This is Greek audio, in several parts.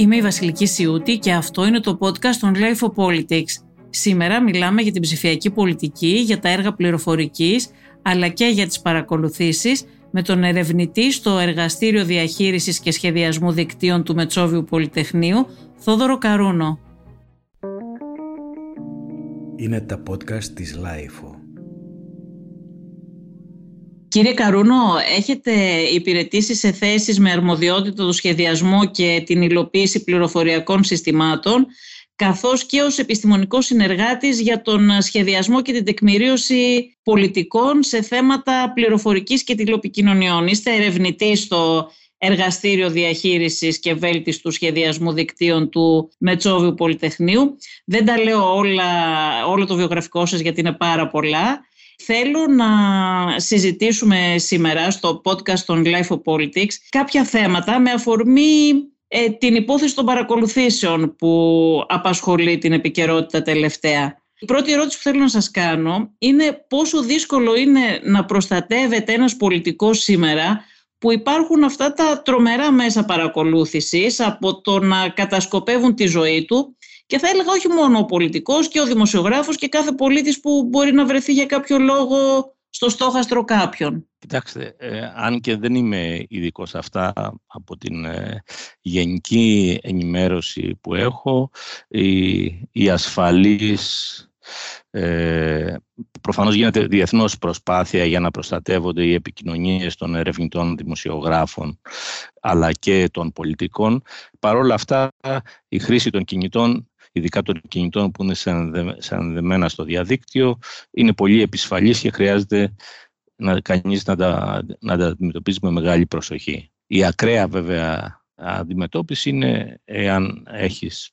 Είμαι η Βασιλική Σιούτη και αυτό είναι το podcast των LIFO Politics. Σήμερα μιλάμε για την ψηφιακή πολιτική, για τα έργα πληροφορικής, αλλά και για τις παρακολουθήσεις με τον ερευνητή στο Εργαστήριο Διαχείρισης και Σχεδιασμού Δικτύων του Μετσόβιου Πολυτεχνείου, Θόδωρο Καρούνο. Είναι τα podcast της LIFO. Κύριε Καρούνο, έχετε υπηρετήσει σε θέσεις με αρμοδιότητα του σχεδιασμού και την υλοποίηση πληροφοριακών συστημάτων, καθώς και ως επιστημονικός συνεργάτης για τον σχεδιασμό και την τεκμηρίωση πολιτικών σε θέματα πληροφορικής και τηλεπικοινωνιών. Είστε ερευνητής στο Εργαστήριο Διαχείρισης και Βέλτιστου Σχεδιασμού Δικτύων του Μετσόβιου Πολυτεχνείου. Δεν τα λέω όλο το βιογραφικό σας γιατί είναι πάρα πολλά. Θέλω να συζητήσουμε σήμερα στο podcast των LIFO Politics κάποια θέματα με αφορμή την υπόθεση των παρακολουθήσεων που απασχολεί την επικαιρότητα τελευταία. Η πρώτη ερώτηση που θέλω να σας κάνω είναι πόσο δύσκολο είναι να προστατεύεται ένας πολιτικός σήμερα που υπάρχουν αυτά τα τρομερά μέσα παρακολούθησης από το να κατασκοπεύουν τη ζωή του. Και θα έλεγα όχι μόνο ο πολιτικός και ο δημοσιογράφος και κάθε πολίτης που μπορεί να βρεθεί για κάποιο λόγο στο στόχαστρο κάποιον. Κοιτάξτε, αν και δεν είμαι ειδικός σε αυτά, από την γενική ενημέρωση που έχω, η ασφαλής... Προφανώς γίνεται διεθνώς προσπάθεια για να προστατεύονται οι επικοινωνίες των ερευνητών, δημοσιογράφων αλλά και των πολιτικών. Παρ' όλα αυτά η χρήση των κινητών, ειδικά των κινητών που είναι συνδεμένα στο διαδίκτυο, είναι πολύ επισφαλής και χρειάζεται κανείς να τα αντιμετωπίζει με μεγάλη προσοχή. Η ακραία βέβαια αντιμετώπιση είναι εάν έχεις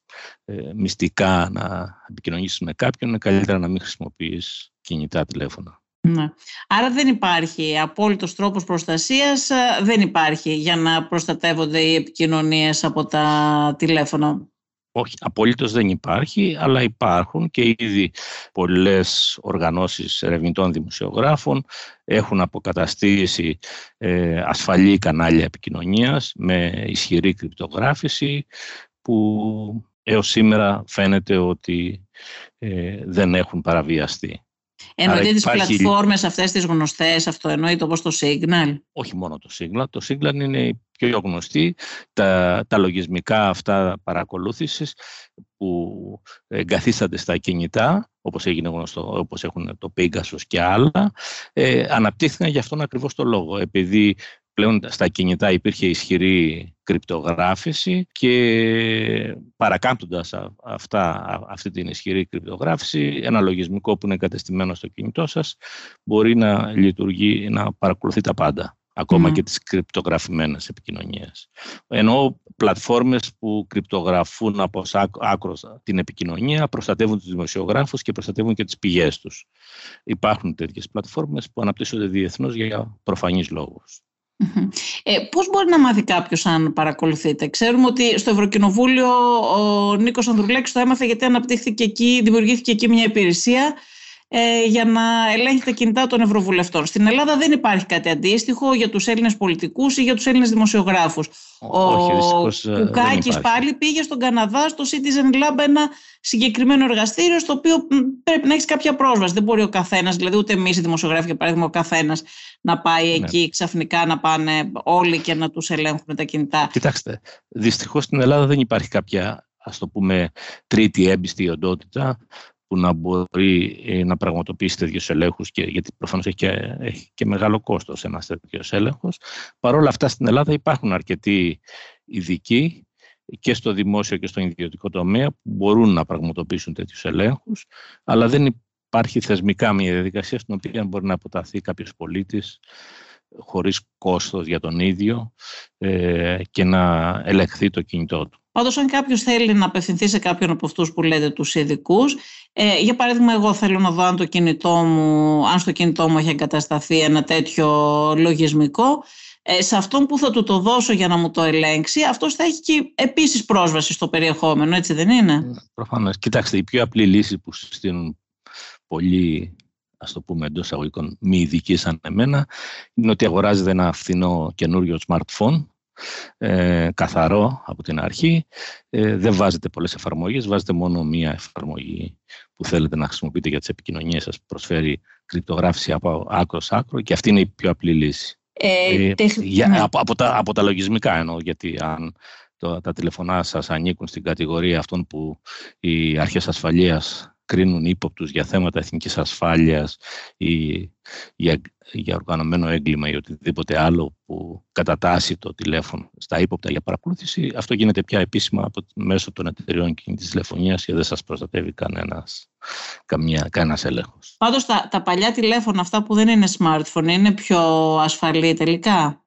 μυστικά να επικοινωνήσεις με κάποιον, είναι καλύτερα να μην χρησιμοποιείς κινητά τηλέφωνα. Ναι. Άρα δεν υπάρχει απόλυτος τρόπος προστασίας, δεν υπάρχει για να προστατεύονται οι επικοινωνίες από τα τηλέφωνα. Όχι, απολύτως δεν υπάρχει, αλλά υπάρχουν και ήδη πολλές οργανώσεις ερευνητών δημοσιογράφων έχουν αποκαταστήσει ασφαλή κανάλια επικοινωνίας με ισχυρή κρυπτογράφηση που έως σήμερα φαίνεται ότι δεν έχουν παραβιαστεί. Εννοείται τις πλατφόρμες αυτές τις γνωστές, αυτό εννοείται όπως το Signal. Όχι μόνο το Signal, το Signal είναι η πιο γνωστή. Τα λογισμικά αυτά παρακολούθησης που εγκαθίστανται στα κινητά, όπως έγινε γνωστό, όπως έχουν το Pegasus και άλλα, αναπτύχθηκαν για αυτόν ακριβώς το λόγο. Επειδή πλέον στα κινητά υπήρχε ισχυρή κρυπτογράφηση και παρακάμπτοντας αυτή την ισχυρή κρυπτογράφηση, ένα λογισμικό που είναι εγκατεστημένο στο κινητό σας μπορεί να λειτουργεί, να παρακολουθεί τα πάντα, ακόμα και τις κρυπτογραφημένες επικοινωνίες. Ενώ πλατφόρμες που κρυπτογραφούν από άκρος την επικοινωνία προστατεύουν τους δημοσιογράφους και προστατεύουν και τις πηγές τους. Υπάρχουν τέτοιες πλατφόρμες που αναπτύσσονται διεθνώς για προφανείς λόγους. Πώς μπορεί να μάθει κάποιος αν παρακολουθείται? Ξέρουμε ότι στο Ευρωκοινοβούλιο ο Νίκος Ανδρουλάκης το έμαθε γιατί αναπτύχθηκε εκεί, δημιουργήθηκε εκεί μια υπηρεσία για να ελέγχει τα κινητά των Ευρωβουλευτών. Στην Ελλάδα δεν υπάρχει κάτι αντίστοιχο για τους Έλληνες πολιτικούς ή για τους Έλληνες δημοσιογράφους. Ο Κουκάκης πάλι πήγε στον Καναδά, στο Citizen Lab, ένα συγκεκριμένο εργαστήριο στο οποίο πρέπει να έχεις κάποια πρόσβαση. Δεν μπορεί ο καθένας, δηλαδή ούτε εμείς οι δημοσιογράφοι, για παράδειγμα, ο καθένας να πάει εκεί ξαφνικά να πάνε όλοι και να τους ελέγχουν τα κινητά. Κοιτάξτε, δυστυχώς στην Ελλάδα δεν υπάρχει κάποια, ας το πούμε, τρίτη έμπιστη οντότητα που να μπορεί να πραγματοποιήσει τέτοιους ελέγχους, γιατί προφανώς έχει και μεγάλο κόστος ένας τέτοιος έλεγχος. Παρ' όλα αυτά στην Ελλάδα υπάρχουν αρκετοί ειδικοί και στο δημόσιο και στο ιδιωτικό τομέα που μπορούν να πραγματοποιήσουν τέτοιους ελέγχους, αλλά δεν υπάρχει θεσμικά μια διαδικασία στην οποία μπορεί να αποταθεί κάποιος πολίτης χωρίς κόστος για τον ίδιο και να ελεγχθεί το κινητό του. Πάντως, αν κάποιος θέλει να απευθυνθεί σε κάποιον από αυτούς που λέτε τους ειδικούς, για παράδειγμα, εγώ θέλω να δω αν στο κινητό μου έχει εγκατασταθεί ένα τέτοιο λογισμικό, σε αυτόν που θα του το δώσω για να μου το ελέγξει, αυτός θα έχει και επίσης πρόσβαση στο περιεχόμενο, έτσι δεν είναι? Προφανώς. Κοιτάξτε, η πιο απλή λύση που συστήνουν πολλοί, ας το πούμε εντός αγωγικών, μη ειδικοί σαν εμένα, είναι ότι αγοράζεται ένα φθηνό καινούριο smartphone καθαρό από την αρχή. Δεν βάζετε πολλές εφαρμογές, βάζετε μόνο μία εφαρμογή που θέλετε να χρησιμοποιείτε για τις επικοινωνίες σας, που προσφέρει κρυπτογράφηση από άκρο σε άκρο, και αυτή είναι η πιο απλή λύση. Από τα λογισμικά εννοώ, γιατί αν τα τηλεφωνά σας ανήκουν στην κατηγορία αυτών που οι αρχές ασφαλείας κρίνουν ύποπτους για θέματα εθνικής ασφάλειας ή για οργανωμένο έγκλημα ή οτιδήποτε άλλο που κατατάσσει το τηλέφωνο στα ύποπτα για παρακολούθηση, αυτό γίνεται πια επίσημα μέσω των εταιρεών κινητής τηλεφωνίας και δεν σας προστατεύει κανένας έλεγχος. Πάντως τα παλιά τηλέφωνα, αυτά που δεν είναι smartphone, είναι πιο ασφαλή τελικά?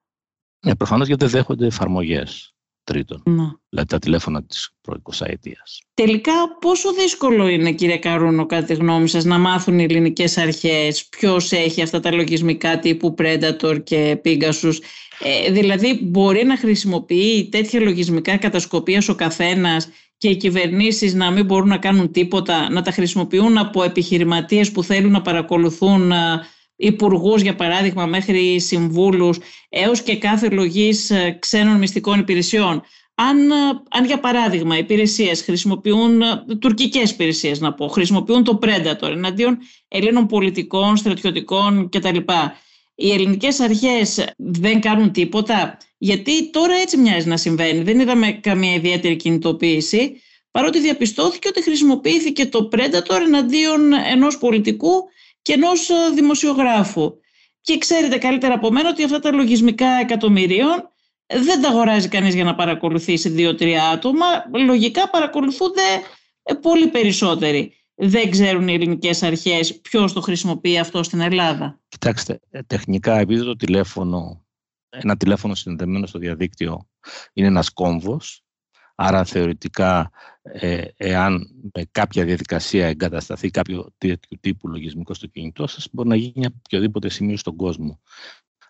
Ναι, προφανώς, γιατί δεν δέχονται εφαρμογές τρίτων, δηλαδή τα τηλέφωνα της προεκοσαετίας. Τελικά, πόσο δύσκολο είναι, κύριε Καρούνο, κατά τη γνώμη σας, να μάθουν οι ελληνικές αρχές ποιος έχει αυτά τα λογισμικά τύπου Predator και Pegasus? Δηλαδή, μπορεί να χρησιμοποιεί τέτοια λογισμικά κατασκοπίας ο καθένας και οι κυβερνήσεις να μην μπορούν να κάνουν τίποτα, να τα χρησιμοποιούν από επιχειρηματίες που θέλουν να παρακολουθούν υπουργούς, για παράδειγμα, μέχρι συμβούλους, έως και κάθε λογής ξένων μυστικών υπηρεσιών. Αν για παράδειγμα, υπηρεσίες χρησιμοποιούν, τουρκικές υπηρεσίες να πω, χρησιμοποιούν το Predator εναντίον Ελλήνων πολιτικών, στρατιωτικών κτλ. Οι ελληνικές αρχές δεν κάνουν τίποτα? Γιατί τώρα έτσι μοιάζει να συμβαίνει. Δεν είδαμε καμία ιδιαίτερη κινητοποίηση, παρότι διαπιστώθηκε ότι χρησιμοποιήθηκε το Predator εναντίον ενός πολιτικού και ενός δημοσιογράφου. Και ξέρετε καλύτερα από μένα ότι αυτά τα λογισμικά εκατομμυρίων δεν τα αγοράζει κανείς για να παρακολουθήσει 2-3 άτομα. Λογικά παρακολουθούνται πολύ περισσότεροι. Δεν ξέρουν οι ελληνικές αρχές ποιος το χρησιμοποιεί αυτό στην Ελλάδα? Κοιτάξτε, τεχνικά, επειδή το τηλέφωνο, ένα τηλέφωνο συνδεδεμένο στο διαδίκτυο, είναι ένας κόμβος, άρα θεωρητικά, εάν με κάποια διαδικασία εγκατασταθεί κάποιο τέτοιου τύπου λογισμικό στο κινητό σας, μπορεί να γίνει από οποιοδήποτε σημείο στον κόσμο.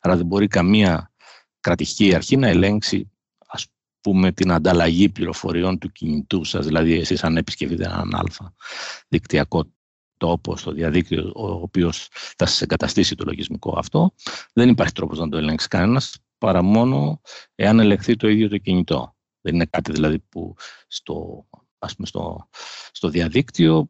Άρα δεν μπορεί καμία κρατική αρχή να ελέγξει, ας πούμε, την ανταλλαγή πληροφοριών του κινητού σας. Δηλαδή, εσείς αν επισκεφτείτε έναν αλφα δικτυακό τόπο στο διαδίκτυο, ο οποίος θα σας εγκαταστήσει το λογισμικό αυτό, δεν υπάρχει τρόπος να το ελέγξει κανένας, παρά μόνο εάν ελεγχθεί το ίδιο το κινητό. Δεν είναι κάτι δηλαδή που στο διαδίκτυο,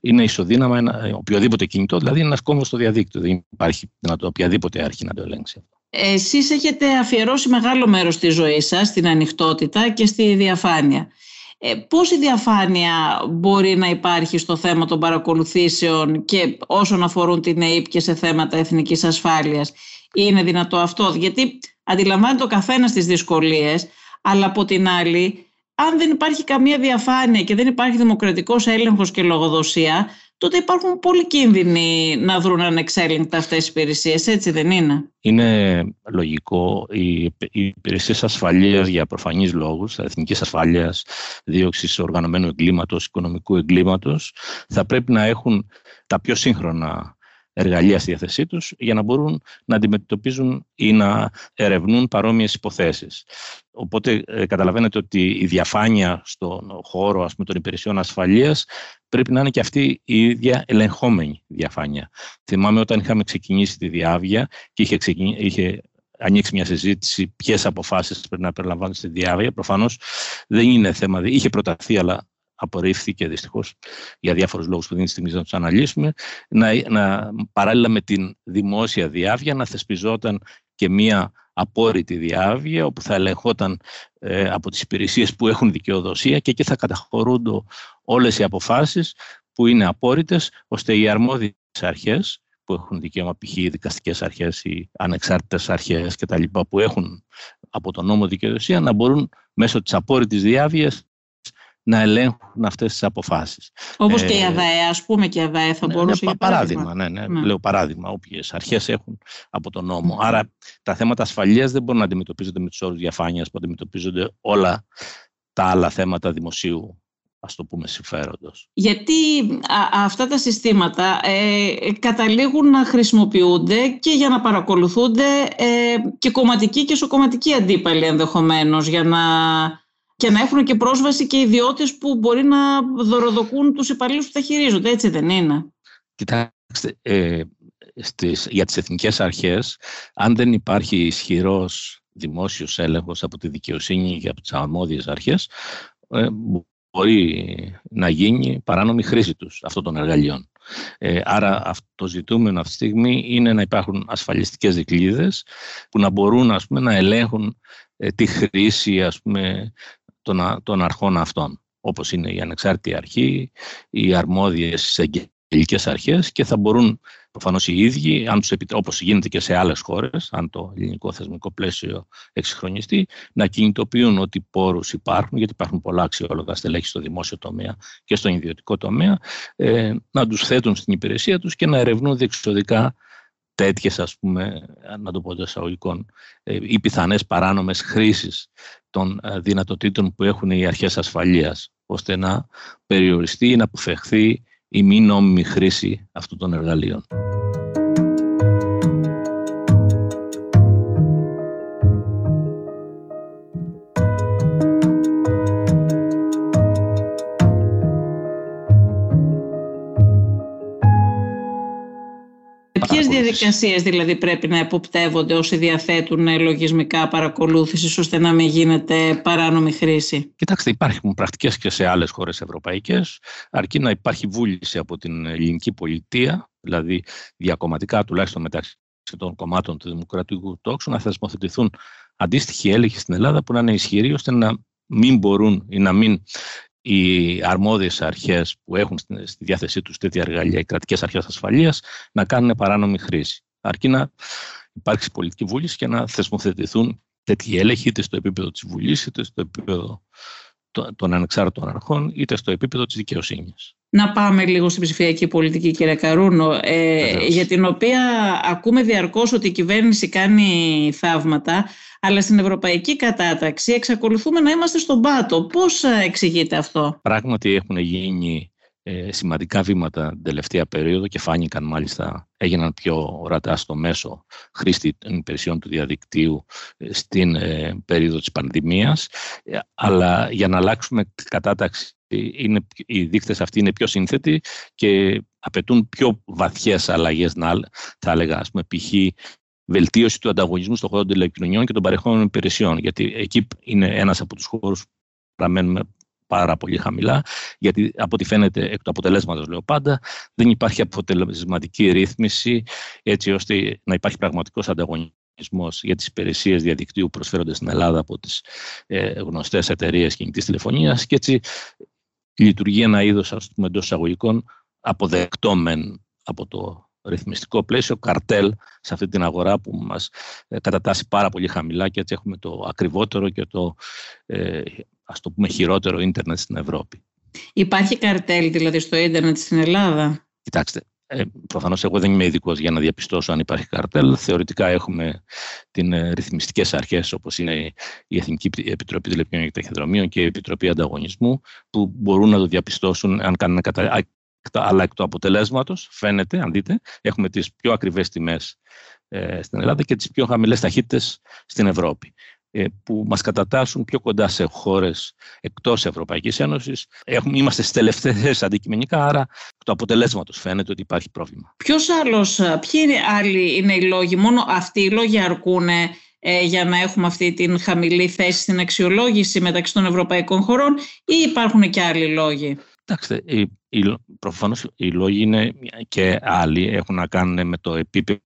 είναι ισοδύναμα, οποιοδήποτε κινητό, δηλαδή είναι ένας κόμβος στο διαδίκτυο. Δεν υπάρχει οποιαδήποτε αρχή να το ελέγξει αυτό. Εσείς έχετε αφιερώσει μεγάλο μέρος της ζωής σας στην ανοιχτότητα και στη διαφάνεια. Πόση διαφάνεια μπορεί να υπάρχει στο θέμα των παρακολουθήσεων και όσον αφορούν την ΕΥΠ και σε θέματα εθνικής ασφάλειας? Είναι δυνατό αυτό? Γιατί αντιλαμβάνεται ο καθένας τις δυσκολίες, αλλά από την άλλη, αν δεν υπάρχει καμία διαφάνεια και δεν υπάρχει δημοκρατικός έλεγχος και λογοδοσία, τότε υπάρχουν πολλοί κίνδυνοι να δρουν ανεξέλεγκτα αυτές οι υπηρεσίες, έτσι δεν είναι? Είναι λογικό. Οι υπηρεσίες ασφαλείας, για προφανείς λόγους, εθνικής ασφαλείας, δίωξης οργανωμένου εγκλήματος, οικονομικού εγκλήματος, θα πρέπει να έχουν τα πιο σύγχρονα εργαλεία στη διάθεσή τους για να μπορούν να αντιμετωπίζουν ή να ερευνούν παρόμοιες υποθέσεις. Οπότε καταλαβαίνετε ότι η διαφάνεια στον χώρο, ας πούμε, των υπηρεσιών ασφαλείας πρέπει να είναι και αυτή η ίδια ελεγχόμενη διαφάνεια. Θυμάμαι όταν είχαμε ξεκινήσει τη Διαύγεια και είχε ανοίξει μια συζήτηση ποιες αποφάσεις πρέπει να περιλαμβάνονται στη Διαύγεια. Προφανώς δεν είναι θέμα, είχε προταθεί, αλλά απορρίφθηκε δυστυχώς για διάφορους λόγους που δεν είναι στιγμή να τους αναλύσουμε, παράλληλα με την δημόσια διάβγεια να θεσπιζόταν και μία απόρριτη διάβγεια, όπου θα ελεγχόταν από τις υπηρεσίες που έχουν δικαιοδοσία, και εκεί θα καταχωρούνται όλες οι αποφάσεις που είναι απόρριτες, ώστε οι αρμόδιες αρχές που έχουν δικαίωμα, π.χ. οι δικαστικές αρχές, οι ανεξάρτητες αρχές κτλ., που έχουν από τον νόμο δικαιοδοσία, να μπορούν μέσω της απόρριτης διάβγειας να ελέγχουν αυτές τις αποφάσεις. Όπως και η ΑΔΑΕ, ας πούμε, και η ΑΔΑΕ θα μπορούσε. Ναι, λέω παράδειγμα, όποιες αρχές έχουν από τον νόμο. Άρα τα θέματα ασφαλείας δεν μπορούν να αντιμετωπίζονται με τους όρους διαφάνειας που αντιμετωπίζονται όλα τα άλλα θέματα δημοσίου, ας το πούμε, συμφέροντος. Γιατί αυτά τα συστήματα καταλήγουν να χρησιμοποιούνται και για να παρακολουθούνται και κομματικοί και εσωκομματικοί αντίπαλοι ενδεχομένως, για να... Και να έχουν και πρόσβαση και ιδιώτες που μπορεί να δωροδοκούν τους υπαλλήλους που τα χειρίζονται, έτσι δεν είναι? Κοιτάξτε, για τις εθνικές αρχές, αν δεν υπάρχει ισχυρός δημόσιος έλεγχος από τη δικαιοσύνη και από τις αρμόδιες αρχές, μπορεί να γίνει παράνομη χρήση τους αυτών των εργαλείων. Άρα το ζητούμενο αυτή τη στιγμή είναι να υπάρχουν ασφαλιστικές δικλείδες που να μπορούν, ας πούμε, να ελέγχουν τη χρήση, ας πούμε, των αρχών αυτών, όπως είναι η ανεξάρτητη αρχή, οι αρμόδιες εισαγγελικές αρχές, και θα μπορούν προφανώς οι ίδιοι, όπως γίνεται και σε άλλες χώρες, αν το ελληνικό θεσμικό πλαίσιο εξυγχρονιστεί, να κινητοποιούν ότι πόρους υπάρχουν, γιατί υπάρχουν πολλά αξιόλογα στελέχη στο δημόσιο τομέα και στον ιδιωτικό τομέα, να τους θέτουν στην υπηρεσία τους και να ερευνούν διεξοδικά τέτοιες, ας πούμε, να το πω των εισαγωγικών, ή πιθανές παράνομες χρήσεις των δυνατοτήτων που έχουν οι αρχές ασφαλείας, ώστε να περιοριστεί ή να αποφευχθεί η μη νόμιμη χρήση αυτών των εργαλείων. Ποιες διαδικασίες δηλαδή πρέπει να εποπτεύονται όσοι διαθέτουν λογισμικά παρακολούθησης, ώστε να μην γίνεται παράνομη χρήση? Κοιτάξτε, υπάρχουν πρακτικές και σε άλλες χώρες ευρωπαϊκές, αρκεί να υπάρχει βούληση από την ελληνική πολιτεία, δηλαδή διακομματικά τουλάχιστον μεταξύ των κομμάτων του δημοκρατικού τόξου, να θεσμοθετηθούν αντίστοιχοι έλεγχοι στην Ελλάδα που να είναι ισχυροί, ώστε να μην μπορούν ή να μην οι αρμόδιες αρχές που έχουν στη διάθεσή τους τέτοια εργαλεία, οι κρατικές αρχές ασφαλείας, να κάνουν παράνομη χρήση. Αρκεί να υπάρξει πολιτική βούληση και να θεσμοθετηθούν τέτοιοι έλεγχοι, είτε στο επίπεδο της Βουλής, είτε στο επίπεδο των ανεξάρτητων αρχών, είτε στο επίπεδο της δικαιοσύνης. Να πάμε λίγο στην ψηφιακή πολιτική, κύριε Καρούνο, για την οποία ακούμε διαρκώς ότι η κυβέρνηση κάνει θαύματα, αλλά στην ευρωπαϊκή κατάταξη εξακολουθούμε να είμαστε στον πάτο. Πώς εξηγείται αυτό? Πράγματι έχουν γίνει σημαντικά βήματα την τελευταία περίοδο και φάνηκαν, μάλιστα, έγιναν πιο ορατά στο μέσο χρήστη των υπηρεσιών του διαδικτύου στην περίοδο της πανδημίας. Αλλά για να αλλάξουμε κατάταξη, οι δείκτες αυτοί είναι πιο σύνθετοι και απαιτούν πιο βαθιές αλλαγές, θα έλεγα, ας πούμε, π.χ. βελτίωση του ανταγωνισμού στον χώρο των τηλεπικοινωνιών και των παρεχόμενων υπηρεσιών, γιατί εκεί είναι ένας από τους χώρους που παραμένουμε πάρα πολύ χαμηλά, γιατί από ό,τι φαίνεται, εκ του αποτελέσματος λέω πάντα, δεν υπάρχει αποτελεσματική ρύθμιση έτσι ώστε να υπάρχει πραγματικός ανταγωνισμός για τις υπηρεσίες διαδικτύου που προσφέρονται στην Ελλάδα από τις γνωστές εταιρείες κινητής τηλεφωνίας, και έτσι λειτουργεί ένα είδος, ας πούμε, εντός εισαγωγικών, αποδεκτόμεν από το ρυθμιστικό πλαίσιο, καρτέλ σε αυτή την αγορά που μας κατατάσσει πάρα πολύ χαμηλά, και έτσι έχουμε το ακριβότερο και το, ας το πούμε, χειρότερο ίντερνετ στην Ευρώπη. Υπάρχει καρτέλ δηλαδή στο ίντερνετ στην Ελλάδα? Κοιτάξτε, προφανώς εγώ δεν είμαι ειδικός για να διαπιστώσω αν υπάρχει καρτέλ. Θεωρητικά έχουμε ρυθμιστικές αρχές, όπως είναι η Εθνική Επιτροπή Τηλεπικοινωνιών και Ταχυδρομείων και η Επιτροπή Ανταγωνισμού, που μπορούν να το διαπιστώσουν αν κάνουν κατάλληλα. Αλλά εκ του αποτελέσματος φαίνεται, αν δείτε, έχουμε τις πιο ακριβές τιμές στην Ελλάδα και τις πιο χαμηλές ταχύτητες στην Ευρώπη, που μας κατατάσσουν πιο κοντά σε χώρες εκτός Ευρωπαϊκής Ένωσης. Είμαστε στις τελευταίες αντικειμενικά, άρα το αποτελέσματος φαίνεται ότι υπάρχει πρόβλημα. Ποιοι άλλοι είναι οι λόγοι? Μόνο αυτοί οι λόγοι αρκούν για να έχουμε αυτή την χαμηλή θέση στην αξιολόγηση μεταξύ των ευρωπαϊκών χωρών, ή υπάρχουν και άλλοι λόγοι? Κοιτάξτε, προφανώς οι λόγοι είναι και άλλοι, έχουν να κάνουν με το επίπεδο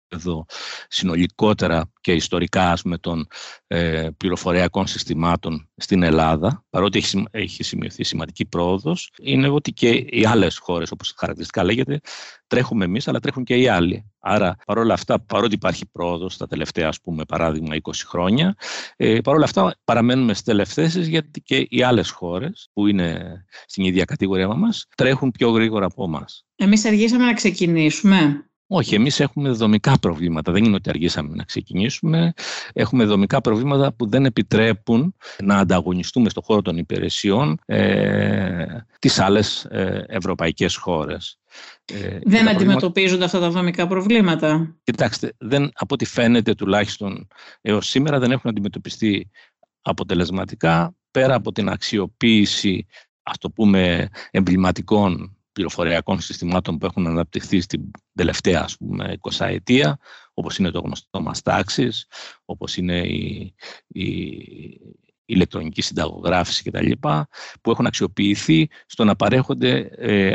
συνολικότερα και ιστορικά, ας πούμε, των πληροφοριακών συστημάτων στην Ελλάδα. Παρότι έχει σημειωθεί σημαντική πρόοδος, είναι ότι και οι άλλες χώρες, όπως χαρακτηριστικά λέγεται, τρέχουμε εμείς, αλλά τρέχουν και οι άλλοι. Άρα, παρόλα αυτά, παρότι υπάρχει πρόοδος τα τελευταία, ας πούμε, παράδειγμα 20 χρόνια, παρόλα αυτά παραμένουμε στις τελευταίες, γιατί και οι άλλες χώρες που είναι στην ίδια κατηγορία μας τρέχουν πιο γρήγορα από εμάς. Εμείς αργήσαμε να ξεκινήσουμε. Όχι, εμείς έχουμε δομικά προβλήματα. Δεν είναι ότι αργήσαμε να ξεκινήσουμε. Έχουμε δομικά προβλήματα που δεν επιτρέπουν να ανταγωνιστούμε στον χώρο των υπηρεσιών τις άλλες ευρωπαϊκές χώρες. Δεν αντιμετωπίζονται αυτά τα δομικά προβλήματα. Κοιτάξτε, από ό,τι φαίνεται, τουλάχιστον έως σήμερα, δεν έχουν αντιμετωπιστεί αποτελεσματικά, πέρα από την αξιοποίηση, ας το πούμε, εμβληματικών πληροφοριακών συστημάτων που έχουν αναπτυχθεί στην τελευταία, ας πούμε, 20 ετία, όπως είναι το γνωστό μας τάξης, όπως είναι η ηλεκτρονική συνταγογράφηση κτλ., που έχουν αξιοποιηθεί στο να παρέχονται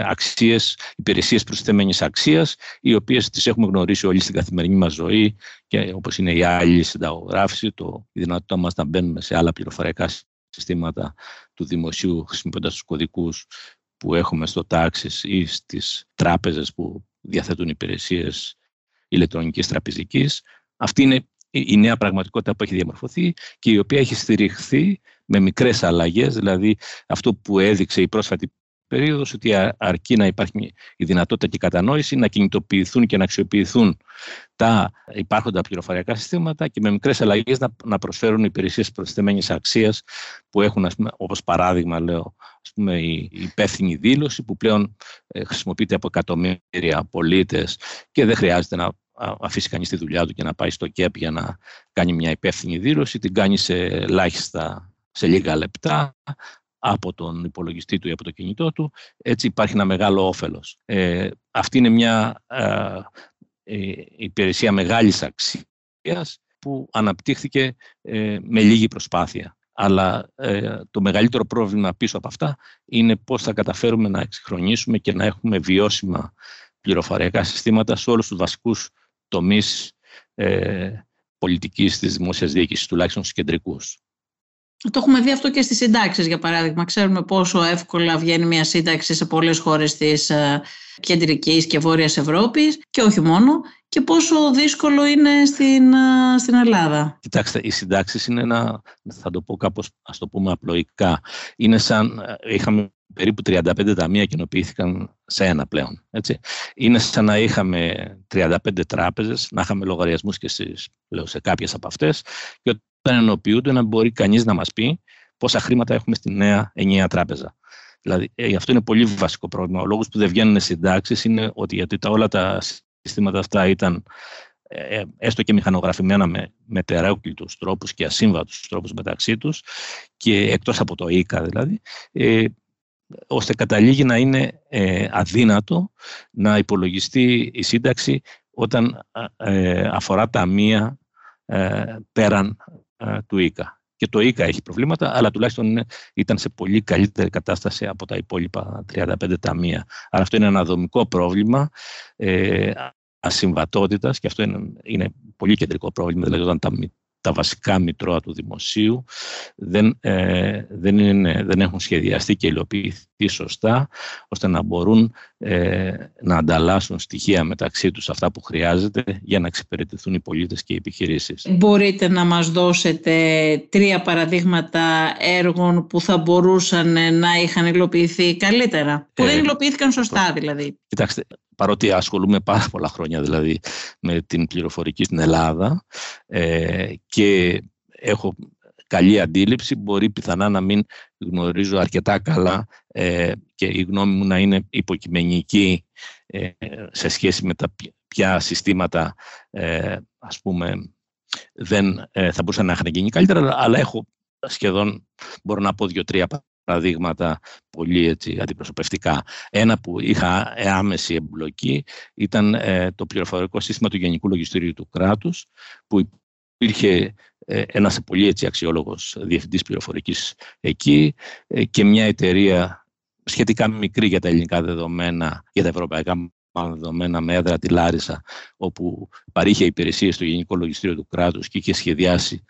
αξίες, υπηρεσίες προσθεμένης αξίας, οι οποίες τις έχουμε γνωρίσει όλοι στην καθημερινή μας ζωή, και όπως είναι η άλλη συνταγογράφηση, η δυνατότητα μας να μπαίνουμε σε άλλα πληροφοριακά συστήματα του δημοσίου χρησιμοποιώντας τους κωδικούς που έχουμε στο τάξης ή στις τράπεζες που διαθέτουν υπηρεσίες ηλεκτρονικής τραπεζικής. Αυτή είναι η νέα πραγματικότητα που έχει διαμορφωθεί και η οποία έχει στηριχθεί με μικρές αλλαγές, δηλαδή αυτό που έδειξε η πρόσφατη περίοδος, ότι αρκεί να υπάρχει η δυνατότητα και η κατανόηση, να κινητοποιηθούν και να αξιοποιηθούν τα υπάρχοντα πληροφοριακά συστήματα και με μικρές αλλαγές να προσφέρουν υπηρεσίες προσθεμένης αξίας που έχουν, ας πούμε, όπως παράδειγμα λέω, ας πούμε, η υπεύθυνη δήλωση που πλέον χρησιμοποιείται από εκατομμύρια πολίτες και δεν χρειάζεται να αφήσει κανείς τη δουλειά του και να πάει στο ΚΕΠ για να κάνει μια υπεύθυνη δήλωση. Την κάνει σε λίγα λεπτά από τον υπολογιστή του ή από το κινητό του. Έτσι υπάρχει ένα μεγάλο όφελος. Αυτή είναι μια υπηρεσία μεγάλης αξίας που αναπτύχθηκε με λίγη προσπάθεια. Αλλά το μεγαλύτερο πρόβλημα πίσω από αυτά είναι πώς θα καταφέρουμε να εξυγχρονίσουμε και να έχουμε βιώσιμα πληροφοριακά συστήματα σε όλους τους βασικούς τομείς πολιτικής της δημόσιας διοίκησης, τουλάχιστον στους κεντρικούς. Το έχουμε δει αυτό και στις συντάξεις, για παράδειγμα. Ξέρουμε πόσο εύκολα βγαίνει μια σύνταξη σε πολλές χώρες της κεντρικής και βόρειας Ευρώπης, και όχι μόνο, και πόσο δύσκολο είναι στην Ελλάδα. Κοιτάξτε, οι συντάξεις είναι ένα, θα το πω κάπως, ας το πούμε απλοϊκά, είναι σαν, είχαμε περίπου 35 ταμεία κοινοποιήθηκαν σε ένα πλέον. Έτσι. Είναι σαν να είχαμε 35 τράπεζες, να είχαμε λογαριασμούς και σε κάποιες από αυτές, και όταν ενοποιούνται να μπορεί κανείς να μας πει πόσα χρήματα έχουμε στη νέα ενιαία τράπεζα. Δηλαδή, αυτό είναι πολύ βασικό πρόβλημα. Ο λόγος που δεν βγαίνουν συντάξεις είναι ότι γιατί όλα τα συστήματα αυτά ήταν έστω και μηχανογραφημένα με τεράκλητους τρόπους και ασύμβατους τρόπους μεταξύ τους, και εκτός από το ΊΚΑ δηλαδή, ώστε καταλήγει να είναι αδύνατο να υπολογιστεί η σύνταξη όταν αφορά ταμεία πέραν του ΊΚΑ. Και το ΊΚΑ έχει προβλήματα, αλλά τουλάχιστον ήταν σε πολύ καλύτερη κατάσταση από τα υπόλοιπα 35 ταμεία. Άρα αυτό είναι ένα δομικό πρόβλημα ασυμβατότητας, και αυτό είναι πολύ κεντρικό πρόβλημα, δηλαδή όταν τα βασικά μητρώα του δημοσίου δεν έχουν σχεδιαστεί και υλοποιηθεί σωστά, ώστε να μπορούν να ανταλλάσσουν στοιχεία μεταξύ τους, αυτά που χρειάζεται για να εξυπηρετηθούν οι πολίτες και οι επιχειρήσεις. Μπορείτε να μας δώσετε 3 παραδείγματα έργων που θα μπορούσαν να είχαν υλοποιηθεί καλύτερα, που δεν υλοποιήθηκαν σωστά δηλαδή? Κοιτάξτε, παρότι ασχολούμαι πάρα πολλά χρόνια δηλαδή με την πληροφορική στην Ελλάδα και έχω καλή αντίληψη, μπορεί πιθανά να μην γνωρίζω αρκετά καλά και η γνώμη μου να είναι υποκειμενική σε σχέση με τα ποια συστήματα ας πούμε δεν θα μπορούσαν να είχαν γίνει καλύτερα, αλλά έχω σχεδόν, μπορώ να πω 2-3 παραδείγματα πολύ έτσι, αντιπροσωπευτικά. Ένα που είχα άμεση εμπλοκή ήταν το πληροφορικό σύστημα του Γενικού Λογιστήριου του Κράτους, που υπήρχε ένας πολύ έτσι, αξιόλογος διευθυντής πληροφορικής εκεί και μια εταιρεία σχετικά μικρή για τα ελληνικά δεδομένα, για τα ευρωπαϊκά δεδομένα, με έδρα τη Λάρισα, όπου παρήχε υπηρεσίες στο Γενικό Λογιστήριο του Κράτους και είχε σχεδιάσει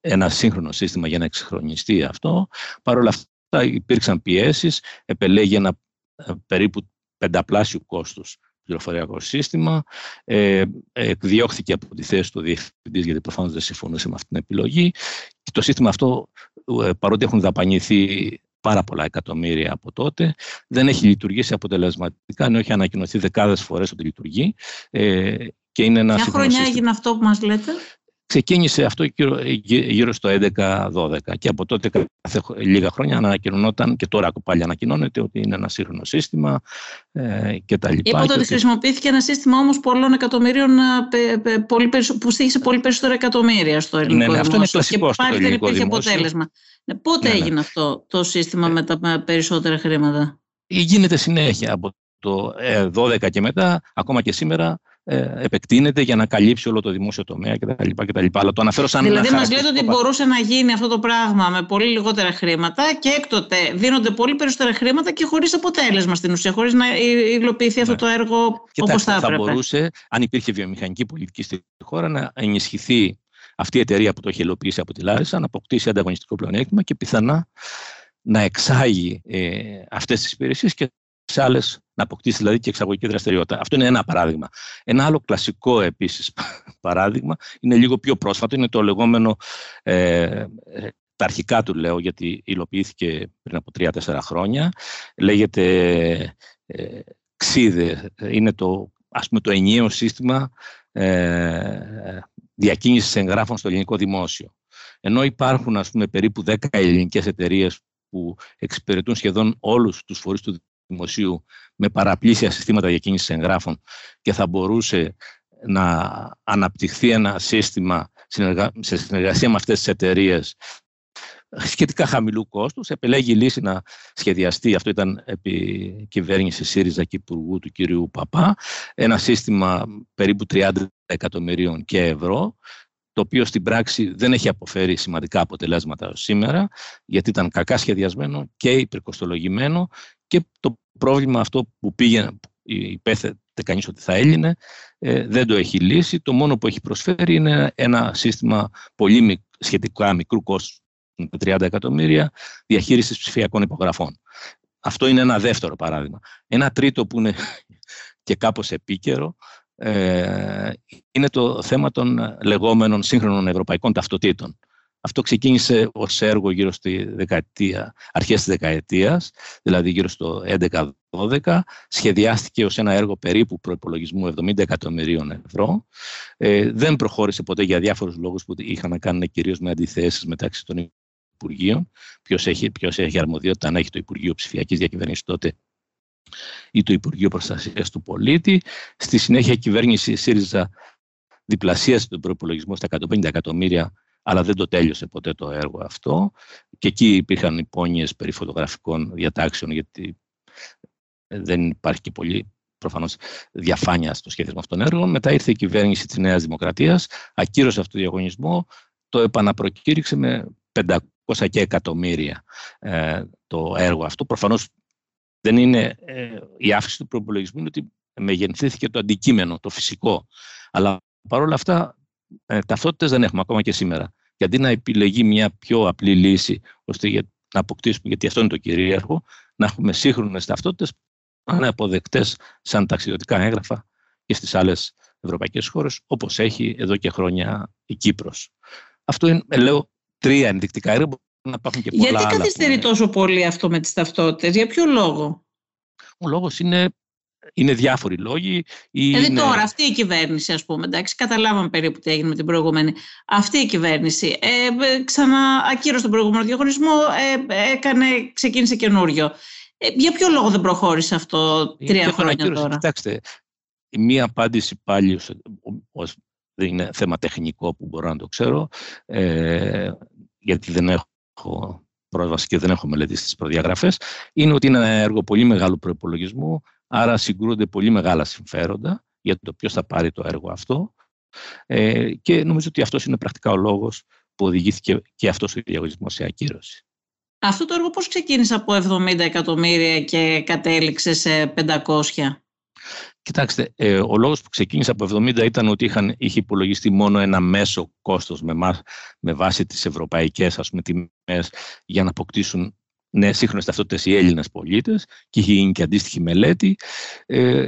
ένα σύγχρονο σύστημα για να εξυγχρονιστεί αυτό. Παρ' όλα αυτά, υπήρξαν πιέσεις, επελέγει ένα περίπου 5+ κόστους πληροφοριακό σύστημα, εκδιώχθηκε από τη θέση του διευθυντής, γιατί προφανώς δεν συμφωνούσε με αυτή την επιλογή. Και το σύστημα αυτό, παρότι έχουν δαπανηθεί πάρα πολλά εκατομμύρια από τότε, δεν έχει λειτουργήσει αποτελεσματικά, ενώ έχει ανακοινωθεί δεκάδες φορές ότι λειτουργεί. Και είναι ένα. Ποια χρονιά έγινε αυτό που μας λέτε? Ξεκίνησε αυτό γύρω στο 11-12 και από τότε κάθε λίγα χρόνια ανακοινωνόταν, και τώρα πάλι ανακοινώνεται, ότι είναι ένα σύγχρονο σύστημα και τα λοιπά. Είπατε ότι χρησιμοποιήθηκε ένα σύστημα όμως πολλών εκατομμύριων που στήχησε πολύ περισσότερα εκατομμύρια στο ελληνικό δημόσιο. Αυτό είναι κλασικό και πάλι δεν υπήρχε αποτέλεσμα. Πότε έγινε αυτό το σύστημα με τα περισσότερα χρήματα? Γίνεται συνέχεια από το 12 και μετά, ακόμα και σήμερα, επεκτείνεται για να καλύψει όλο το δημόσιο τομέα κτλ. Αλλά το αναφέρω σαν δηλαδή, μας λέτε ότι μπορούσε να γίνει αυτό το πράγμα με πολύ λιγότερα χρήματα και έκτοτε δίνονται πολύ περισσότερα χρήματα και χωρίς αποτέλεσμα στην ουσία, χωρίς να υλοποιηθεί αυτό το έργο όπως θα έπρεπε. Θα μπορούσε, αν υπήρχε βιομηχανική πολιτική στη χώρα, να ενισχυθεί αυτή η εταιρεία που το έχει υλοποιήσει από τη Λάρισα, να αποκτήσει ανταγωνιστικό πλεονέκτημα και πιθανά να εξάγει αυτές τις υπηρεσίες και σε άλλες, να αποκτήσει δηλαδή και εξαγωγική δραστηριότητα. Αυτό είναι ένα παράδειγμα. Ένα άλλο κλασικό επίσης παράδειγμα είναι λίγο πιο πρόσφατο, είναι το λεγόμενο, τα αρχικά του λέω γιατί υλοποιήθηκε πριν από 3-4 χρόνια, λέγεται ΞΙΔΕ, είναι το, ας πούμε, το ενιαίο σύστημα διακίνησης εγγράφων στο ελληνικό δημόσιο. Ενώ υπάρχουν, ας πούμε, περίπου 10 ελληνικές εταιρείες που εξυπηρετούν σχεδόν όλους τους φορείς του δημοσίου με παραπλήσια συστήματα διακίνησης εγγράφων και θα μπορούσε να αναπτυχθεί ένα σύστημα σε συνεργασία με αυτές τις εταιρείες σχετικά χαμηλού κόστους. Επελέγει η λύση να σχεδιαστεί, αυτό ήταν επί κυβέρνηση ΣΥΡΙΖΑ και υπουργού του κυρίου Παπά, ένα σύστημα περίπου 30 εκατομμυρίων και ευρώ, το οποίο στην πράξη δεν έχει αποφέρει σημαντικά αποτελέσματα ως σήμερα, γιατί ήταν κακά σχεδιασμένο και υπερκοστολογημένο και το πρόβλημα αυτό που υπέθετε κανείς ότι θα έλυνε, δεν το έχει λύσει. Το μόνο που έχει προσφέρει είναι ένα σύστημα πολύ σχετικά μικρού κόστους, 30 εκατομμύρια, διαχείρισης ψηφιακών υπογραφών. Αυτό είναι ένα δεύτερο παράδειγμα. Ένα τρίτο που είναι και κάπως επίκαιρο, είναι το θέμα των λεγόμενων σύγχρονων ευρωπαϊκών ταυτοτήτων. Αυτό ξεκίνησε ως έργο γύρω στη δεκαετία, αρχές της δεκαετίας, δηλαδή γύρω στο 11-12, σχεδιάστηκε ως ένα έργο περίπου προϋπολογισμού 70 εκατομμυρίων ευρώ. Δεν προχώρησε ποτέ για διάφορους λόγους που είχαν να κάνουν κυρίως με αντιθέσεις μεταξύ των Υπουργείων. Ποιος έχει αρμοδιότητα, αν έχει το Υπουργείο Ψηφιακής Διακυβέρνησης τότε ή το Υπουργείο Προστασίας του Πολίτη. Στη συνέχεια η κυβέρνηση ΣΥΡΙΖΑ διπλασίασε τον προϋπολογισμό στα 150 εκατομμύρια, αλλά δεν το τέλειωσε ποτέ το έργο αυτό. Και εκεί υπήρχαν υπόνοιες περί φωτογραφικών διατάξεων, γιατί δεν υπάρχει και πολύ προφανώς διαφάνεια στο σχεδιασμό αυτών των έργων. Μετά ήρθε η κυβέρνηση της Νέας Δημοκρατίας, ακύρωσε αυτό το διαγωνισμό, το επαναπροκήρυξε με 500 και εκατομμύρια το έργο αυτό. Προφανώς δεν είναι η αύξηση του προϋπολογισμού, είναι ότι μεγενθήθηκε το αντικείμενο, το φυσικό. Αλλά παρόλα αυτά, ταυτότητες δεν έχουμε ακόμα και σήμερα. Και αντί να επιλεγεί μια πιο απλή λύση, ώστε να αποκτήσουμε, γιατί αυτό είναι το κυρίαρχο, να έχουμε σύγχρονες ταυτότητες, να είναι αποδεκτές σαν ταξιδιωτικά έγγραφα και στις άλλες ευρωπαϊκές χώρες, όπως έχει εδώ και χρόνια η Κύπρος. Αυτό είναι, λέω, τρία ενδεικτικά έργα. Να υπάρχουν και πολλά. Γιατί καθυστερεί τόσο πολύ αυτό με τις ταυτότητες, για ποιο λόγο? Ο λόγος είναι διάφοροι λόγοι. Δηλαδή τώρα αυτή η κυβέρνηση, ας πούμε, εντάξει, καταλάβαμε περίπου τι έγινε με την προηγούμενη. Αυτή η κυβέρνηση ξαναακύρωσε τον προηγούμενο διαγωνισμό, ξεκίνησε καινούριο. Για ποιο λόγο δεν προχώρησε αυτό 3 χρόνια τώρα? Κοιτάξτε, μία απάντηση πάλι, δεν είναι θέμα τεχνικό που μπορώ να το ξέρω, γιατί δεν έχω πρόσβαση και δεν έχω μελετήσει τις προδιαγραφές, είναι ότι είναι ένα έργο πολύ μεγάλου προϋπολογισμού, άρα συγκρούνται πολύ μεγάλα συμφέροντα για το ποιος θα πάρει το έργο αυτό. Και νομίζω ότι αυτός είναι πρακτικά ο λόγος που οδηγήθηκε και αυτός ο διαγωνισμός σε ακύρωση. Αυτό το έργο πώς ξεκίνησε από 70 εκατομμύρια και κατέληξε σε 500? Κοιτάξτε, ο λόγος που ξεκίνησε από 70 ήταν ότι είχε υπολογιστεί μόνο ένα μέσο κόστος με βάση τις ευρωπαϊκές, ας πούμε, τιμές για να αποκτήσουν σύγχρονες ταυτότητες οι Έλληνες πολίτες και είχε γίνει και αντίστοιχη μελέτη.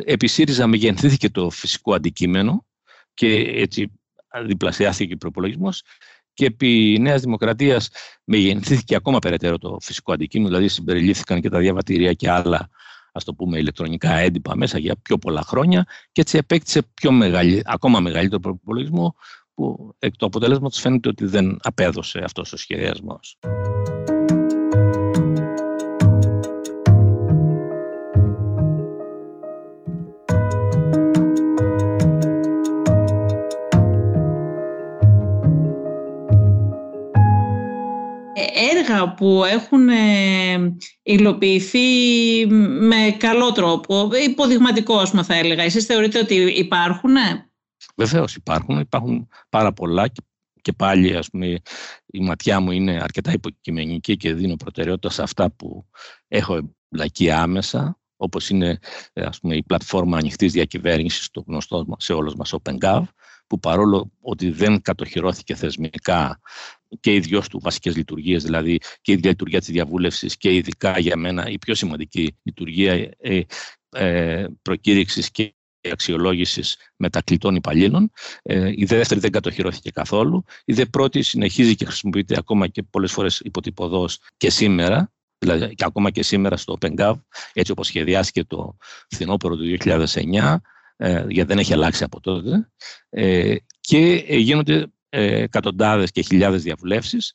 Επί ΣΥΡΙΖΑ μεγενθήθηκε το φυσικό αντικείμενο και έτσι διπλασιάστηκε ο προπολογισμός. Και επί Νέας Δημοκρατίας μεγενθήθηκε ακόμα περαιτέρω το φυσικό αντικείμενο, δηλαδή συμπεριλήφθηκαν και τα διαβατήρια και άλλα, ας το πούμε, ηλεκτρονικά έντυπα μέσα για πιο πολλά χρόνια και έτσι επέκτησε ακόμα μεγαλύτερο προϋπολογισμό που εκ του αποτελέσματος φαίνεται ότι δεν απέδωσε αυτός ο σχεδιασμός. έργα που έχουν υλοποιηθεί με καλό τρόπο, υποδειγματικό ας πούμε θα έλεγα. Εσείς θεωρείτε ότι υπάρχουν? Βεβαίως υπάρχουν, υπάρχουν πάρα πολλά και πάλι ας πούμε, η ματιά μου είναι αρκετά υποκειμενική και δίνω προτεραιότητα σε αυτά που έχω εμπλακεί άμεσα, όπως είναι ας πούμε, η πλατφόρμα ανοιχτής διακυβέρνησης, το γνωστό σε όλους μας OpenGov, που παρόλο ότι δεν κατοχυρώθηκε θεσμικά και οι δυο του βασικές λειτουργίες, δηλαδή και η λειτουργία της διαβούλευσης και ειδικά για μένα η πιο σημαντική λειτουργία προκήρυξης και αξιολόγησης μετακλητών υπαλλήλων. Η δεύτερη δεν κατοχυρώθηκε καθόλου. Η δε πρώτη συνεχίζει και χρησιμοποιείται ακόμα και πολλές φορές υποτυπωδώς και σήμερα, δηλαδή και ακόμα και σήμερα στο OpenGov, έτσι όπως σχεδιάστηκε το φθινόπωρο του 2009, γιατί δεν έχει αλλάξει από τότε, και γίνονται εκατοντάδες και χιλιάδες διαβουλεύσεις.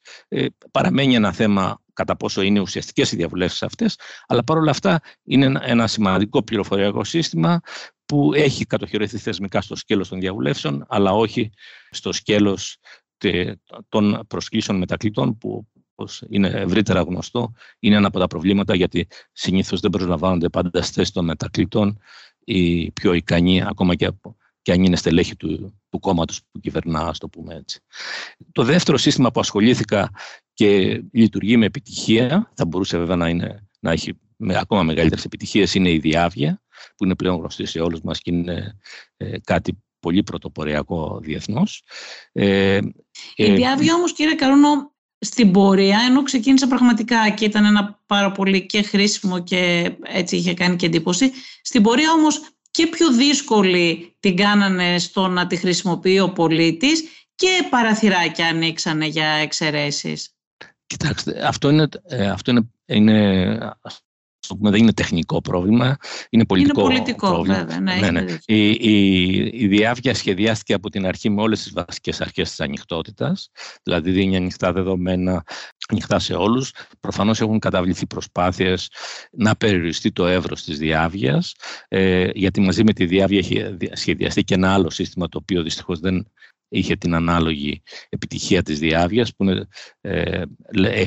Παραμένει ένα θέμα κατά πόσο είναι ουσιαστικές οι διαβουλεύσεις αυτές, αλλά παρόλα αυτά είναι ένα σημαντικό πληροφοριακό σύστημα που έχει κατοχυρωθεί θεσμικά στο σκέλος των διαβουλεύσεων, αλλά όχι στο σκέλος των προσκλήσεων μετακλητών, που όπως είναι ευρύτερα γνωστό, είναι ένα από τα προβλήματα, γιατί συνήθως δεν προσλαμβάνονται πάντα στις θέσεις των μετακλητών οι πιο ικανοί, ακόμα και αν είναι στελέχοι του κόμματος που κυβερνά, ας το πούμε έτσι. Το δεύτερο σύστημα που ασχολήθηκα και λειτουργεί με επιτυχία, θα μπορούσε βέβαια να έχει ακόμα μεγαλύτερες επιτυχίες, είναι η Διαύγεια, που είναι πλέον γνωστή σε όλους μας και είναι κάτι πολύ πρωτοποριακό διεθνώς. Η Διαύγεια όμως, κύριε Καρούνο, στην πορεία, ενώ ξεκίνησε πραγματικά και ήταν ένα πάρα πολύ και χρήσιμο και έτσι είχε κάνει και εντύπωση, στην πορεία όμως και πιο δύσκολη την κάνανε στο να τη χρησιμοποιεί ο πολίτης και παραθυράκια ανοίξανε για εξαιρέσεις. Κοιτάξτε, αυτό είναι δεν είναι τεχνικό πρόβλημα, είναι πολιτικό, πρόβλημα. Βέβαια, ναι. Η Διαύγεια σχεδιάστηκε από την αρχή με όλες τις βασικές αρχές της ανοιχτότητας, δηλαδή δίνει ανοιχτά δεδομένα, ανοιχτά σε όλους. Προφανώς έχουν καταβληθεί προσπάθειες να περιοριστεί το εύρος της Διαύγειας, γιατί μαζί με τη Διαύγεια έχει σχεδιαστεί και ένα άλλο σύστημα, το οποίο δυστυχώς δεν είχε την ανάλογη επιτυχία της Διαύγειας, που είναι,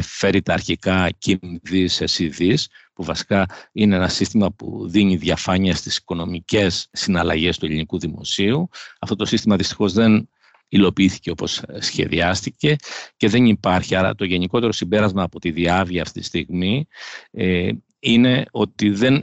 φέρει τα αρχικά ΚΗΜΔΗΣ σε ΣΙΔΕ, που βασικά είναι ένα σύστημα που δίνει διαφάνεια στις οικονομικές συναλλαγές του ελληνικού δημοσίου. Αυτό το σύστημα δυστυχώς δεν υλοποιήθηκε όπως σχεδιάστηκε και δεν υπάρχει. Άρα το γενικότερο συμπέρασμα από τη Διαύγεια αυτή τη στιγμή είναι ότι δεν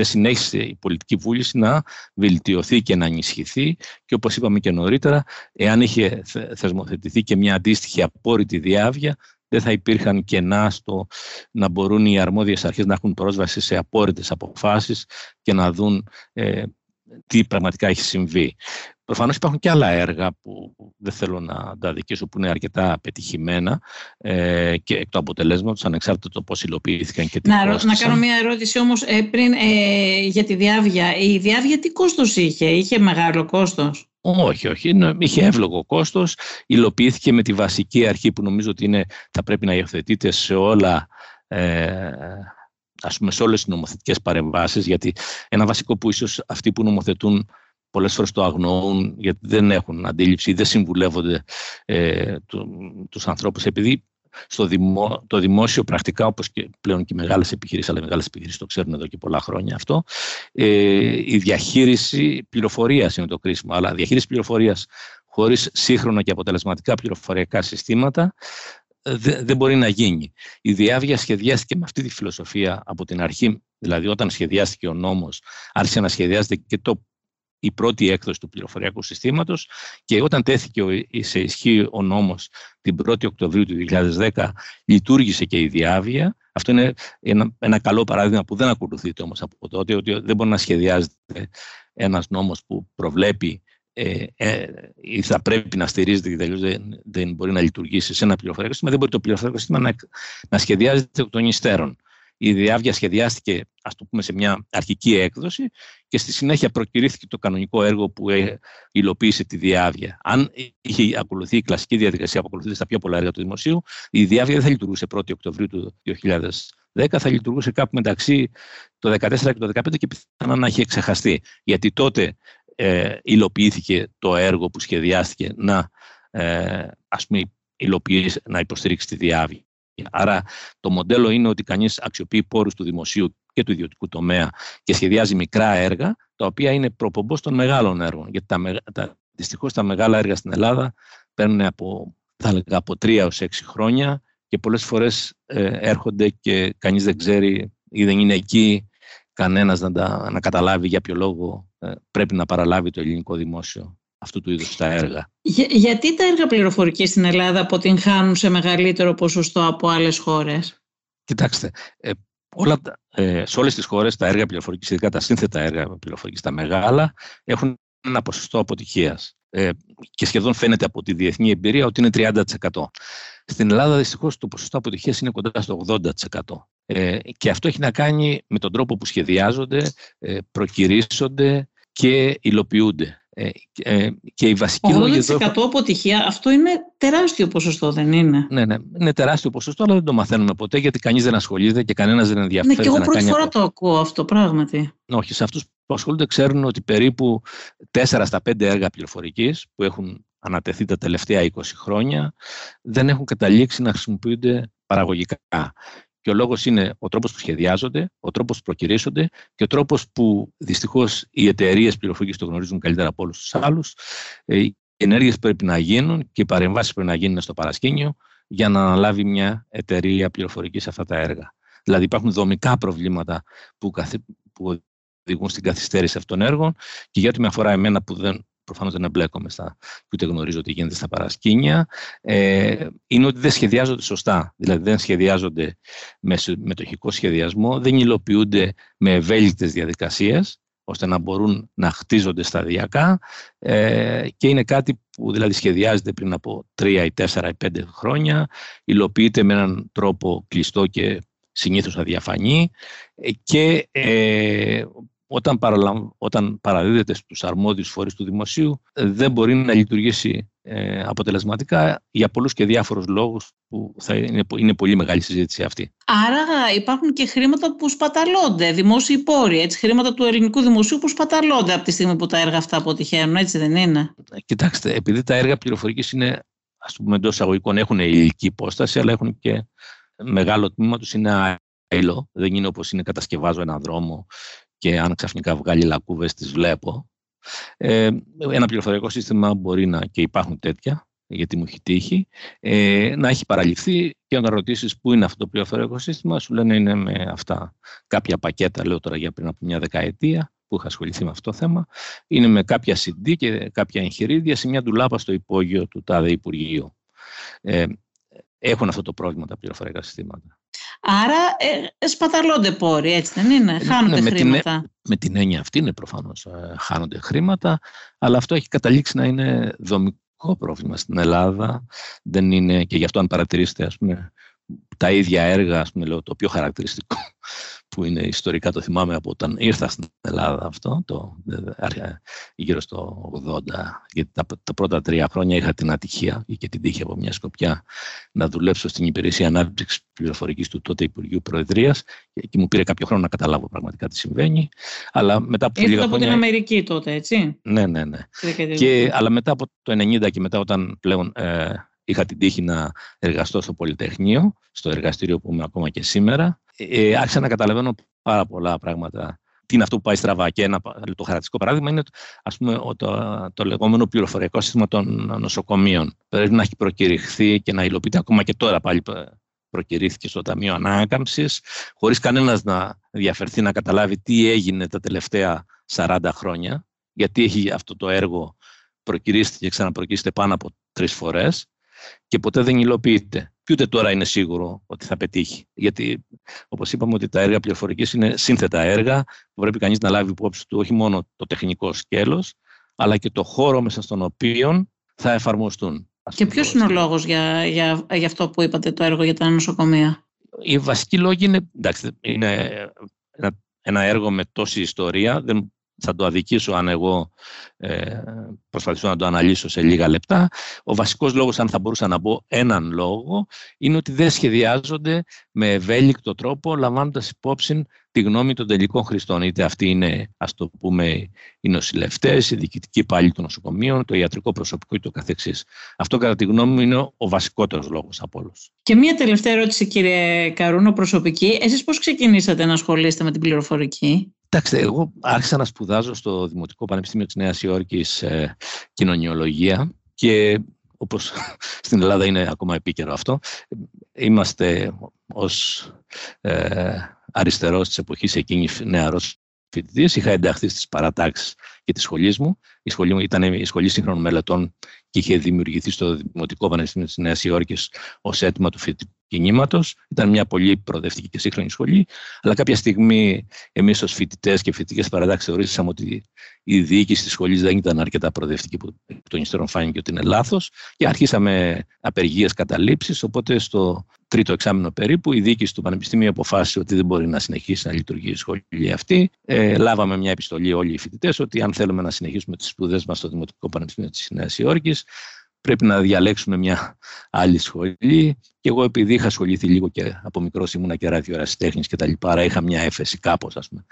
συνέχισε η πολιτική βούληση να βελτιωθεί και να ενισχυθεί, και όπως είπαμε και νωρίτερα, εάν είχε θεσμοθετηθεί και μια αντίστοιχη απόρριτη Διαύγεια, δεν θα υπήρχαν κενά στο να μπορούν οι αρμόδιες αρχές να έχουν πρόσβαση σε απόρριτες αποφάσεις και να δουν τι πραγματικά έχει συμβεί. Προφανώς υπάρχουν και άλλα έργα που δεν θέλω να τα δικήσω, που είναι αρκετά πετυχημένα και εκ του αποτελέσματος, ανεξάρτητα το πώς υλοποιήθηκαν και τι κόστησαν. Να κάνω μια ερώτηση όμως πριν για τη Διαύγεια. Η Διαύγεια τι κόστος είχε μεγάλο κόστος? Όχι, είχε εύλογο κόστος, υλοποιήθηκε με τη βασική αρχή που νομίζω ότι θα πρέπει να υιοθετείται σε όλα, ας πούμε, σε όλες τις νομοθετικές παρεμβάσεις, γιατί ένα βασικό που ίσως αυτοί που νομοθετούν πολλές φορές το αγνοούν, γιατί δεν έχουν αντίληψη, δεν συμβουλεύονται τους ανθρώπους, επειδή το δημόσιο πρακτικά, όπως και πλέον και μεγάλες επιχειρήσεις, αλλά μεγάλες επιχειρήσεις το ξέρουν εδώ και πολλά χρόνια αυτό, η διαχείριση πληροφορίας είναι το κρίσιμο. Αλλά διαχείριση πληροφορίας χωρίς σύγχρονα και αποτελεσματικά πληροφοριακά συστήματα δεν μπορεί να γίνει. Η Διαύγεια σχεδιάστηκε με αυτή τη φιλοσοφία από την αρχή, δηλαδή όταν σχεδιάστηκε ο νόμος, άρχισε να σχεδιάζεται και η πρώτη έκδοση του πληροφοριακού συστήματος, και όταν τέθηκε σε ισχύ ο νόμος την 1η Οκτωβρίου του 2010, λειτουργήσε και η Διαύγεια. Αυτό είναι ένα καλό παράδειγμα που δεν ακολουθείται όμως από τότε, ότι δεν μπορεί να σχεδιάζεται ένας νόμος που προβλέπει ή θα πρέπει να στηρίζεται και τελείως δεν μπορεί να λειτουργήσει σε ένα πληροφοριακό σύστημα. Δεν μπορεί το πληροφοριακό σύστημα να σχεδιάζεται εκ των υστέρων. Η Διαύγεια σχεδιάστηκε, ας το πούμε, σε μια αρχική έκδοση και στη συνέχεια προκηρύθηκε το κανονικό έργο που υλοποίησε τη Διαύγεια. Αν είχε ακολουθεί η κλασική διαδικασία που ακολουθείται στα πιο πολλά έργα του δημοσίου, η Διαύγεια δεν θα λειτουργούσε 1η Οκτωβρίου του 2010, θα λειτουργούσε κάπου μεταξύ το 2014 και το 2015 και πιθανά να έχει εξεχαστεί. Γιατί τότε υλοποιήθηκε το έργο που σχεδιάστηκε να υποστηρίξει τη Διαύγεια. Άρα το μοντέλο είναι ότι κανείς αξιοποιεί πόρους του δημοσίου και του ιδιωτικού τομέα και σχεδιάζει μικρά έργα, τα οποία είναι προπομπός των μεγάλων έργων. Γιατί δυστυχώς τα μεγάλα έργα στην Ελλάδα παίρνουν από 3 έως 6 χρόνια και πολλές φορές έρχονται και κανείς δεν ξέρει ή δεν είναι εκεί κανένας να καταλάβει για ποιο λόγο πρέπει να παραλάβει το ελληνικό δημόσιο αυτού του είδους τα έργα. Γιατί τα έργα πληροφορικής στην Ελλάδα αποτυγχάνουν σε μεγαλύτερο ποσοστό από άλλες χώρες? Κοιτάξτε, σε όλες τις χώρες τα έργα πληροφορικής, ειδικά τα σύνθετα έργα πληροφορικής, τα μεγάλα, έχουν ένα ποσοστό αποτυχίας. Και σχεδόν φαίνεται από τη διεθνή εμπειρία ότι είναι 30%. Στην Ελλάδα δυστυχώς το ποσοστό αποτυχίας είναι κοντά στο 80%. Και αυτό έχει να κάνει με τον τρόπο που σχεδιάζονται, προκυρήσονται και υλοποιούνται. Και οι βασικοί λόγοι εδώ... 80% αποτυχία, αυτό είναι τεράστιο ποσοστό, δεν είναι? Ναι, είναι τεράστιο ποσοστό, αλλά δεν το μαθαίνουμε ποτέ γιατί κανείς δεν ασχολείται και κανένας δεν ενδιαφέρεται. Ναι, και εγώ πρώτη φορά το ακούω αυτό, πράγματι. Όχι, σε αυτούς που ασχολούνται ξέρουν ότι περίπου 4 στα 5 έργα πληροφορικής που έχουν ανατεθεί τα τελευταία 20 χρόνια δεν έχουν καταλήξει να χρησιμοποιούνται παραγωγικά. Και ο λόγος είναι ο τρόπος που σχεδιάζονται, ο τρόπος που προκυρήσονται και ο τρόπος που δυστυχώς οι εταιρείες πληροφορικής το γνωρίζουν καλύτερα από όλους τους άλλους. Οι ενέργειες πρέπει να γίνουν και οι παρεμβάσεις πρέπει να γίνουν στο παρασκήνιο για να αναλάβει μια εταιρεία πληροφορικής αυτά τα έργα. Δηλαδή υπάρχουν δομικά προβλήματα που οδηγούν στην καθυστέρηση αυτών των έργων και γιατί με αφορά εμένα που προφανώς δεν εμπλέκομαι και ούτε γνωρίζω τι γίνεται στα παρασκήνια, είναι ότι δεν σχεδιάζονται σωστά. Δηλαδή δεν σχεδιάζονται με μετοχικό σχεδιασμό, δεν υλοποιούνται με ευέλικτες διαδικασίες, ώστε να μπορούν να χτίζονται σταδιακά και είναι κάτι που δηλαδή σχεδιάζεται πριν από 3 ή 4 ή 5 χρόνια, υλοποιείται με έναν τρόπο κλειστό και συνήθως αδιαφανή και όταν παραδίδεται στους αρμόδιους φορείς του δημοσίου, δεν μπορεί να λειτουργήσει αποτελεσματικά για πολλούς και διάφορους λόγους που είναι πολύ μεγάλη συζήτηση αυτή. Άρα υπάρχουν και χρήματα που σπαταλώνται, δημόσιοι πόροι, έτσι, χρήματα του ελληνικού δημοσίου που σπαταλώνται από τη στιγμή που τα έργα αυτά αποτυχαίνουν, έτσι δεν είναι? Κοιτάξτε, επειδή τα έργα πληροφορικής είναι, ας πούμε εντός εισαγωγικών, έχουν ηλική υπόσταση, αλλά έχουν και μεγάλο τμήμα τους είναι αήλο, δεν είναι όπως είναι κατασκευάζω έναν δρόμο και αν ξαφνικά βγάλει λακκούβες, τις βλέπω. Ένα πληροφοριακό σύστημα μπορεί να, και υπάρχουν τέτοια, γιατί μου έχει τύχει, να έχει παραληφθεί και όταν ρωτήσεις πού είναι αυτό το πληροφοριακό σύστημα, σου λένε είναι με αυτά κάποια πακέτα, λέω τώρα για πριν από μια δεκαετία, που είχα ασχοληθεί με αυτό το θέμα, είναι με κάποια CD και κάποια εγχειρίδια σε μια ντουλάπα στο υπόγειο του ΤΑΔΕ Υπουργείου. Έχουν αυτό το πρόβλημα τα πληροφοριακά συστήματα. Άρα σπαταλώνται πόροι, έτσι δεν είναι? Χάνονται χρήματα. Με την έννοια αυτή είναι προφανώς χάνονται χρήματα, αλλά αυτό έχει καταλήξει να είναι δομικό πρόβλημα στην Ελλάδα. Δεν είναι, και γι' αυτό αν παρατηρήσετε ας πούμε, τα ίδια έργα, ας πούμε, λέω, το πιο χαρακτηριστικό που είναι ιστορικά, το θυμάμαι από όταν ήρθα στην Ελλάδα αυτό, γύρω στο 80, γιατί τα πρώτα 3 χρόνια είχα την ατυχία και την τύχη από μια σκοπιά να δουλέψω στην Υπηρεσία Ανάπτυξης Πληροφορικής του τότε Υπουργείου Προεδρίας και μου πήρε κάποιο χρόνο να καταλάβω πραγματικά τι συμβαίνει. Αλλά μετά από λίγα από την Αμερική τότε, έτσι. Ναι. Αλλά μετά από το 90 και μετά όταν πλέον... είχα την τύχη να εργαστώ στο Πολυτεχνείο, στο εργαστήριο που είμαι ακόμα και σήμερα. Άρχισα να καταλαβαίνω πάρα πολλά πράγματα. Τι είναι αυτό που πάει στραβά. Και ένα το χαρακτηριστικό παράδειγμα είναι ας πούμε, το λεγόμενο πληροφοριακό σύστημα των νοσοκομείων. Πρέπει να έχει προκηρυχθεί και να υλοποιείται ακόμα και τώρα πάλι. Προκηρύχθηκε στο Ταμείο Ανάκαμψης, χωρίς κανένας να διαφερθεί να καταλάβει τι έγινε τα τελευταία 40 χρόνια. Γιατί έχει αυτό το έργο προκηρύχθηκε και ξαναπροκηρύχθηκε πάνω από 3 φορές. Και ποτέ δεν υλοποιείται. Και ούτε τώρα είναι σίγουρο ότι θα πετύχει. Γιατί, όπως είπαμε, ότι τα έργα πληροφορικής είναι σύνθετα έργα που πρέπει κανείς να λάβει υπόψη του όχι μόνο το τεχνικό σκέλος, αλλά και το χώρο μέσα στον οποίο θα εφαρμοστούν. Και ποιος είναι ο λόγος για αυτό που είπατε, το έργο για τα νοσοκομεία? Οι βασικοί λόγοι είναι ένα έργο με τόση ιστορία. Δεν θα το αδικήσω αν εγώ προσπαθήσω να το αναλύσω σε λίγα λεπτά. Ο βασικός λόγος, αν θα μπορούσα να πω έναν λόγο, είναι ότι δεν σχεδιάζονται με ευέλικτο τρόπο, λαμβάνοντας υπόψη τη γνώμη των τελικών χρηστών. Είτε αυτοί είναι, ας το πούμε, οι νοσηλευτές, οι διοικητικοί υπάλληλοι των νοσοκομείων, το ιατρικό προσωπικό και το καθεξής. Αυτό, κατά τη γνώμη μου, είναι ο βασικότερος λόγος από όλους. Και μία τελευταία ερώτηση, κύριε Καρούνο, προσωπική. Εσείς πώς ξεκινήσατε να ασχολείστε με την πληροφορική? Κοιτάξτε, εγώ άρχισα να σπουδάζω στο Δημοτικό Πανεπιστήμιο της Νέας Υόρκης κοινωνιολογία και, όπως στην Ελλάδα είναι ακόμα επίκαιρο αυτό, είμαστε ως αριστερός της εποχής εκείνη νεαρός φοιτητής. Είχα ενταχθεί στις παρατάξεις και της σχολής μου. Η σχολή μου ήταν η Σχολή Σύγχρονων Μελετών και είχε δημιουργηθεί στο Δημοτικό Πανεπιστήμιο της Νέας Υόρκης ως αίτημα του φοιτητικού κινήματος. Ήταν μια πολύ προοδευτική και σύγχρονη σχολή. Αλλά κάποια στιγμή εμείς ως φοιτητές και φοιτητικές παρατάξεις θεωρήσαμε ότι η διοίκηση της σχολής δεν ήταν αρκετά προοδευτική, που εκ των υστέρων φάνηκε ότι είναι λάθος. Και αρχίσαμε απεργίες, καταλήψεις. Οπότε στο τρίτο εξάμηνο περίπου η διοίκηση του Πανεπιστημίου αποφάσισε ότι δεν μπορεί να συνεχίσει να λειτουργεί η σχολή αυτή. Λάβαμε μια επιστολή όλοι οι φοιτητές ότι αν θέλουμε να συνεχίσουμε τις σπουδές μας στο Δημοτικό Πανεπιστήμιο της Νέας Υόρκης, πρέπει να διαλέξουμε μια άλλη σχολή. Και εγώ, επειδή είχα ασχοληθεί λίγο και από μικρός, ήμουνα και ραδιορασιτέχνης και τα λοιπά, άρα είχα μια έφεση κάπως, ας πούμε,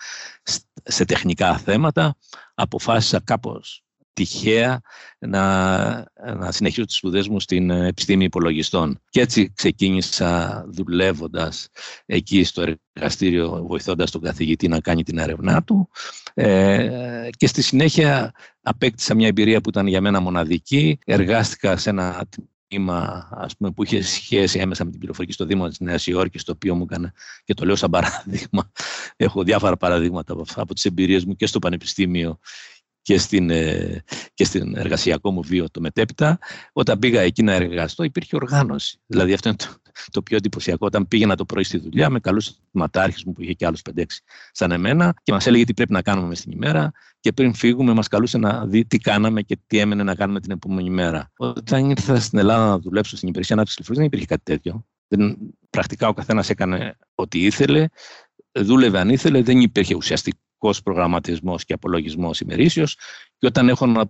σε τεχνικά θέματα, αποφάσισα κάπως τυχαία να συνεχίσω τις σπουδές μου στην επιστήμη υπολογιστών. Και έτσι ξεκίνησα δουλεύοντας εκεί στο εργαστήριο, βοηθώντας τον καθηγητή να κάνει την έρευνά του. Και στη συνέχεια απέκτησα μια εμπειρία που ήταν για μένα μοναδική. Εργάστηκα σε ένα τμήμα, ας πούμε, που είχε σχέση έμεσα με την πληροφορική στο Δήμο της Νέας Υόρκης, το οποίο μου έκανε, και το λέω σαν παράδειγμα, έχω διάφορα παραδείγματα από τις εμπειρίες μου και στο Πανεπιστήμιο και στην εργασιακό μου βίο το μετέπειτα. Όταν πήγα εκεί να εργαστώ, υπήρχε οργάνωση. Δηλαδή αυτό είναι το πιο εντυπωσιακό. Όταν πήγαινα το πρωί στη δουλειά, με καλούσε ο ματάρχης μου που είχε και άλλους 5-6 σαν εμένα και μας έλεγε τι πρέπει να κάνουμε μες την ημέρα, και πριν φύγουμε μας καλούσε να δει τι κάναμε και τι έμενε να κάνουμε την επόμενη μέρα. Όταν ήρθα στην Ελλάδα να δουλέψω στην υπηρεσία ανάπτυξης πληροφορικής, δεν υπήρχε κάτι τέτοιο. Πρακτικά ο καθένας έκανε ό,τι ήθελε, δούλευε αν ήθελε, δεν υπήρχε ουσιαστικό προγραμματισμός και απολογισμός ημερήσιος, και όταν έχω να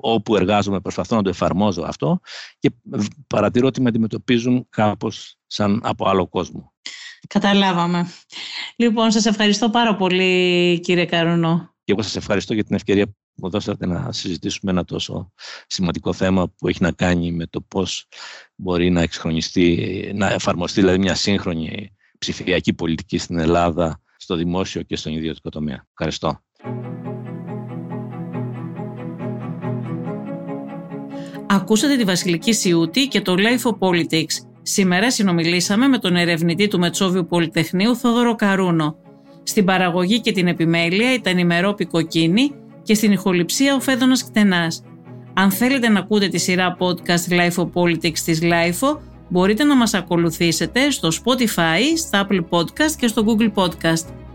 όπου εργάζομαι προσπαθώ να το εφαρμόζω αυτό και παρατηρώ ότι με αντιμετωπίζουν κάπως σαν από άλλο κόσμο. Καταλάβαμε. Λοιπόν, σας ευχαριστώ πάρα πολύ, κύριε Καρούνο. Και εγώ σας ευχαριστώ για την ευκαιρία που μου δώσατε να συζητήσουμε ένα τόσο σημαντικό θέμα που έχει να κάνει με το πώς μπορεί να εξχρονιστεί, να εφαρμοστεί δηλαδή μια σύγχρονη ψηφιακή πολιτική στην Ελλάδα, στο δημόσιο και στον ιδιωτικό τομέα. Ευχαριστώ. Ακούσατε τη Βασιλική Σιούτη και το LIFO Politics. Σήμερα συνομιλήσαμε με τον ερευνητή του Μετσόβιου Πολυτεχνείου Θόδωρο Καρούνο. Στην παραγωγή και την επιμέλεια ήταν η Μερόπη Κοκκίνη και στην ηχοληψία ο Φέδωνας Κτενάς. Αν θέλετε να ακούτε τη σειρά podcast LIFO Politics της LIFO, μπορείτε να μας ακολουθήσετε στο Spotify, στα Apple Podcast και στο Google Podcast.